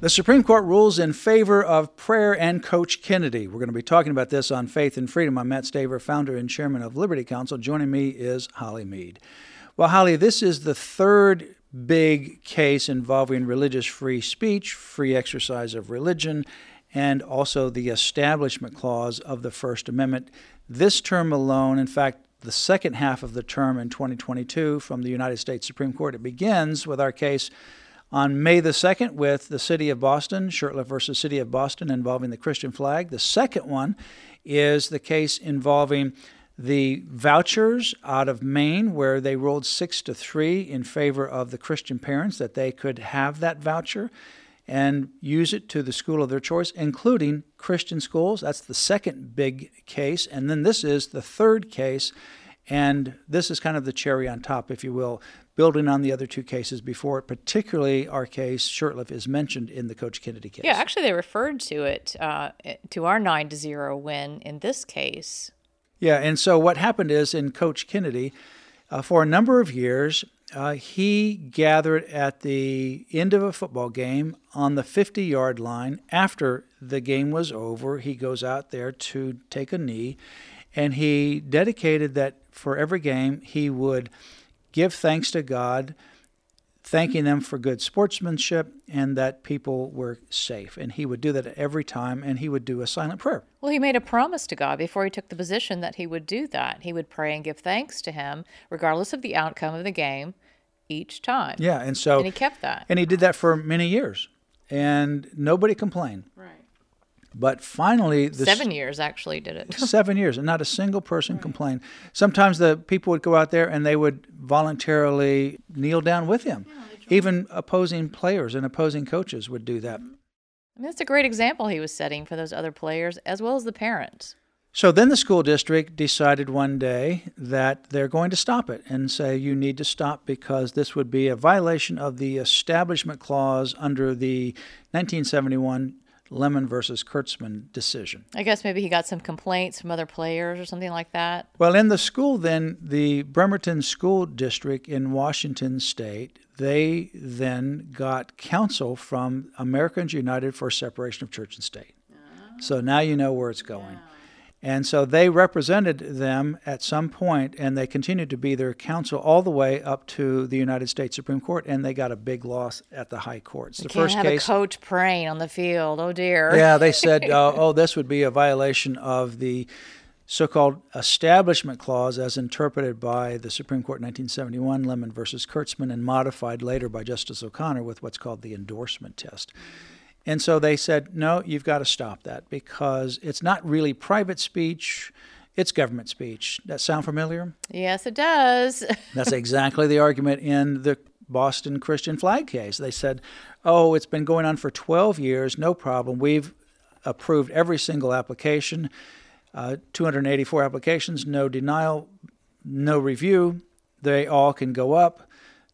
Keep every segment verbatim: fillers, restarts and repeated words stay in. The Supreme Court rules in favor of prayer and Coach Kennedy. We're going to be talking about this on Faith and Freedom. I'm Matt Staver, founder and chairman of Liberty Counsel. Joining me is Holly Mead. Well, Holly, this is the third big case involving religious free speech, free exercise of religion, and also the Establishment Clause of the First Amendment. This term alone, in fact, the second half of the term in twenty twenty-two from the United States Supreme Court, it begins with our case on May the second with the City of Boston, Shurtleff versus City of Boston, involving the Christian flag. The second one is the case involving the vouchers out of Maine, where they ruled six to three in favor of the Christian parents that they could have that voucher and use it to the school of their choice, including Christian schools. That's the second big case. And then this is the third case, and this is kind of the cherry on top, if you will, building on the other two cases before it, particularly our case, Shurtleff, is mentioned in the Coach Kennedy case. Yeah, actually they referred to it, uh, to our nine to zero win in this case. Yeah, and so what happened is in Coach Kennedy, uh, for a number of years, uh, he gathered at the end of a football game on the fifty-yard line. After the game was over, he goes out there to take a knee, and he dedicated that for every game he would give thanks to God, thanking them for good sportsmanship and that people were safe. And he would do that every time, and he would do a silent prayer. Well, he made a promise to God before he took the position that he would do that. He would pray and give thanks to him, regardless of the outcome of the game, each time. Yeah, and so... And he kept that. And he did that for many years, and nobody complained. Right. But finally... The seven years, actually, did it. Seven years, and not a single person right. complained. Sometimes the people would go out there, and they would voluntarily kneel down with him. Yeah, even opposing players and opposing coaches would do that. I mean, that's a great example he was setting for those other players, as well as the parents. So then the school district decided one day that they're going to stop it and say, you need to stop because this would be a violation of the Establishment Clause under the nineteen seventy-one Lemon versus Kurtzman decision. I guess maybe he got some complaints from other players or something like that. Well, in the school then, the Bremerton School District in Washington State, they then got counsel from Americans United for Separation of Church and State. Uh-huh. So now you know where it's going. Yeah. And so they represented them at some point, and they continued to be their counsel all the way up to the United States Supreme Court, and they got a big loss at the high courts. The first case, you can't have a coach praying on the field. Oh, dear. Yeah, they said, uh, oh, this would be a violation of the so-called Establishment Clause as interpreted by the Supreme Court in nineteen seventy-one, Lemon versus Kurtzman, and modified later by Justice O'Connor with what's called the endorsement test. And so they said, no, you've got to stop that because it's not really private speech, it's government speech. That sound familiar? Yes, it does. That's exactly the argument in the Boston Christian flag case. They said, oh, it's been going on for twelve years, no problem. We've approved every single application, uh, two hundred eighty-four applications, no denial, no review. They all can go up,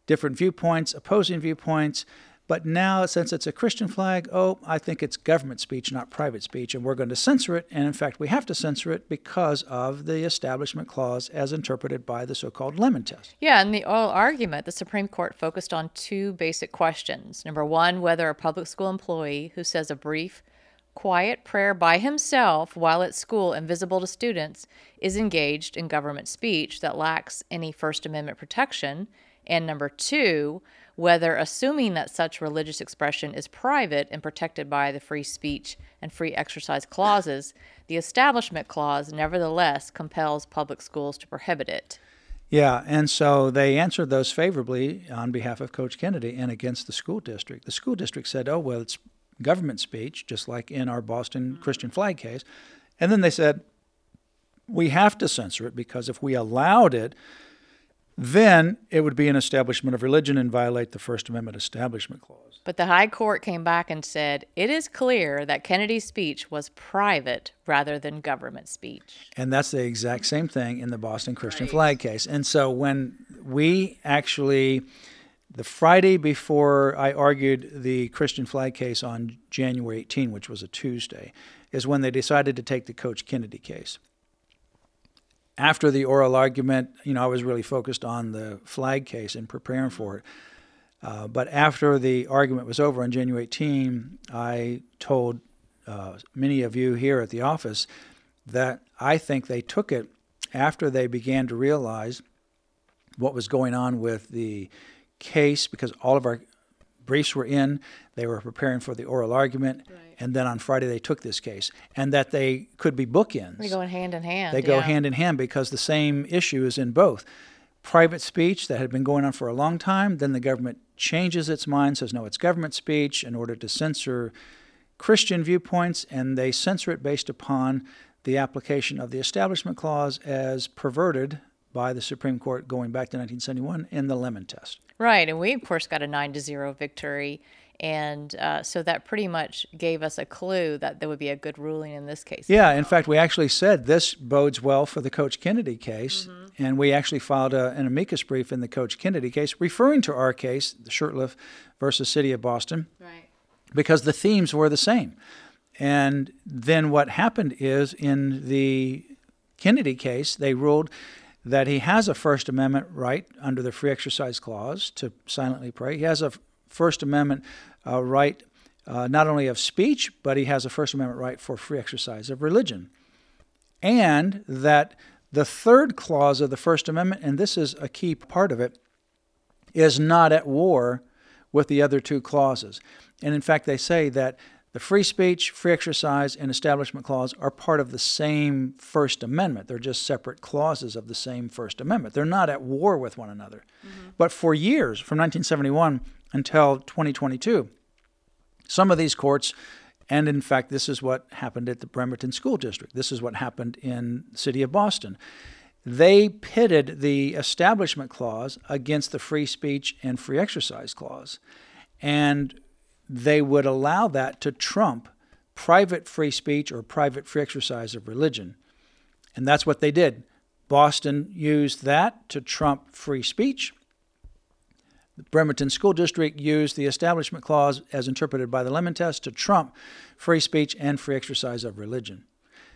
different viewpoints, opposing viewpoints. But now, since it's a Christian flag, oh, I think it's government speech, not private speech, and we're going to censor it. And in fact, we have to censor it because of the Establishment Clause as interpreted by the so-called Lemon test. Yeah, in the oral argument, the Supreme Court focused on two basic questions. Number one, whether a public school employee who says a brief, quiet prayer by himself while at school and visible to students is engaged in government speech that lacks any First Amendment protection. And number two, whether assuming that such religious expression is private and protected by the free speech and free exercise clauses, the Establishment Clause nevertheless compels public schools to prohibit it. Yeah, and so they answered those favorably on behalf of Coach Kennedy and against the school district. The school district said, oh, well, it's government speech, just like in our Boston Christian flag case. And then they said, we have to censor it because if we allowed it, then it would be an establishment of religion and violate the First Amendment Establishment Clause. But the High Court came back and said, it is clear that Kennedy's speech was private rather than government speech. And that's the exact same thing in the Boston Christian right. flag case. And so when we actually, the Friday before I argued the Christian flag case on January eighteenth, which was a Tuesday, is when they decided to take the Coach Kennedy case. After the oral argument, you know, I was really focused on the flag case and preparing for it. Uh, but after the argument was over on January eighteenth, I told uh, many of you here at the office that I think they took it after they began to realize what was going on with the case, because all of our briefs were in, they were preparing for the oral argument, right. and then on Friday they took this case, and that they could be bookends. They go hand in hand. They go yeah. hand in hand because the same issue is in both. Private speech that had been going on for a long time, then the government changes its mind, says no, it's government speech in order to censor Christian viewpoints, and they censor it based upon the application of the Establishment Clause as perverted by the Supreme Court going back to nineteen seventy-one in the Lemon test. Right, and we, of course, got a nine to zero victory, and uh, so that pretty much gave us a clue that there would be a good ruling in this case. Yeah, in fact, we actually said this bodes well for the Coach Kennedy case, mm-hmm. and we actually filed a, an amicus brief in the Coach Kennedy case referring to our case, the Shurtleff versus City of Boston, right. because the themes were the same. And then what happened is in the Kennedy case, they ruled that he has a First Amendment right under the Free Exercise Clause to silently pray. He has a First Amendment uh, right uh, not only of speech, but he has a First Amendment right for free exercise of religion. And that the third clause of the First Amendment, and this is a key part of it, is not at war with the other two clauses. And in fact, they say that the free speech, free exercise, and establishment clause are part of the same First Amendment. They're just separate clauses of the same First Amendment. They're not at war with one another. Mm-hmm. But for years, from nineteen seventy-one until twenty twenty-two, some of these courts, and in fact, this is what happened at the Bremerton School District. This is what happened in the City of Boston. They pitted the Establishment Clause against the Free Speech and Free Exercise Clause. And they would allow that to trump private free speech or private free exercise of religion. And that's what they did. Boston used that to trump free speech. The Bremerton School District used the Establishment Clause as interpreted by the Lemon test to trump free speech and free exercise of religion.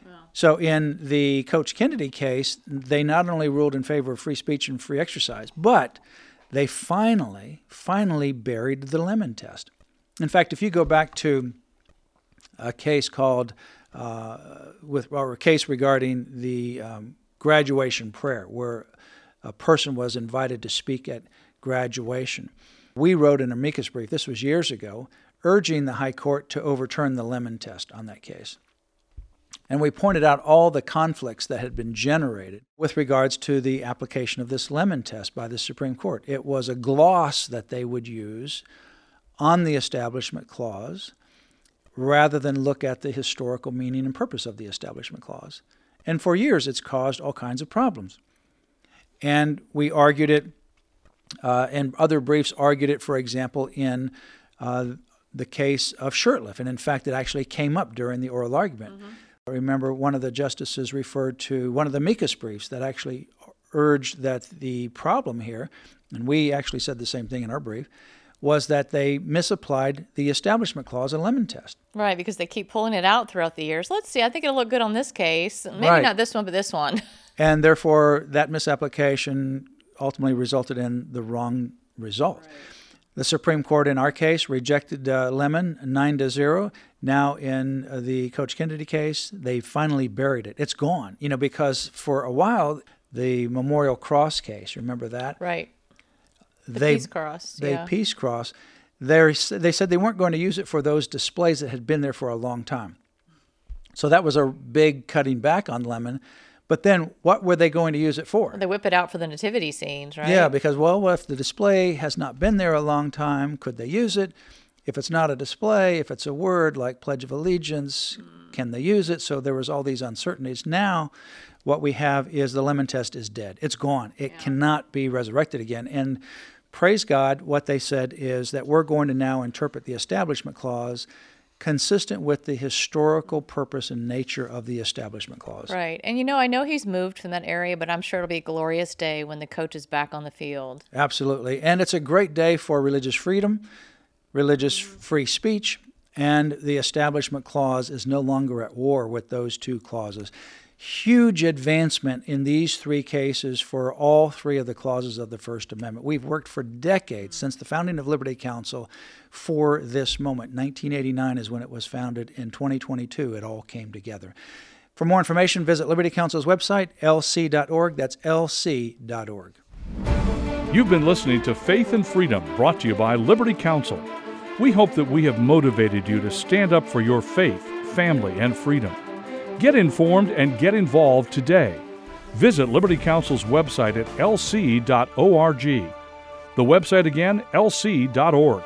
Wow. So in the Coach Kennedy case, they not only ruled in favor of free speech and free exercise, but they finally, finally buried the Lemon test. In fact, if you go back to a case called, uh, with or a case regarding the um, graduation prayer, where a person was invited to speak at graduation, we wrote an amicus brief, this was years ago, urging the High Court to overturn the Lemon test on that case. And we pointed out all the conflicts that had been generated with regards to the application of this Lemon test by the Supreme Court. It was a gloss that they would use on the Establishment Clause rather than look at the historical meaning and purpose of the Establishment Clause. And for years, it's caused all kinds of problems. And we argued it, uh, and other briefs argued it, for example, in uh, the case of Shurtleff. And in fact, it actually came up during the oral argument. Mm-hmm. I remember one of the justices referred to one of the amicus briefs that actually urged that the problem here, and we actually said the same thing in our brief, was that they misapplied the Establishment Clause and Lemon test. Right, because they keep pulling it out throughout the years. Let's see, I think it'll look good on this case. Maybe right. not this one, but this one. And therefore, that misapplication ultimately resulted in the wrong result. Right. The Supreme Court, in our case, rejected uh, Lemon nine to zero. Now, in uh, the Coach Kennedy case, they finally buried it. It's gone, you know, because for a while, the Memorial Cross case, remember that? Right. The they, Peace Cross. They yeah. Peace Cross. They said they weren't going to use it for those displays that had been there for a long time. So that was a big cutting back on Lemon. But then what were they going to use it for? Well, they whip it out for the nativity scenes, right? Yeah, because, well, what if the display has not been there a long time? Could they use it? If it's not a display, if it's a word like Pledge of Allegiance, mm. Can they use it? So there was all these uncertainties. Now what we have is the Lemon test is dead. It's gone. It yeah. cannot be resurrected again. And praise God, what they said is that we're going to now interpret the Establishment Clause consistent with the historical purpose and nature of the Establishment Clause. Right. And, you know, I know he's moved from that area, but I'm sure it'll be a glorious day when the coach is back on the field. Absolutely. And it's a great day for religious freedom, religious free speech, and the Establishment Clause is no longer at war with those two clauses. Huge advancement in these three cases for all three of the clauses of the First Amendment. We've worked for decades, since the founding of Liberty Counsel, for this moment. nineteen eighty-nine is when it was founded. In twenty twenty-two, it all came together. For more information, visit Liberty Counsel's website, L C dot org. That's L C dot org. You've been listening to Faith and Freedom, brought to you by Liberty Counsel. We hope that we have motivated you to stand up for your faith, family, and freedom. Get informed and get involved today. Visit Liberty Counsel's website at L C dot org. The website again, L C dot org.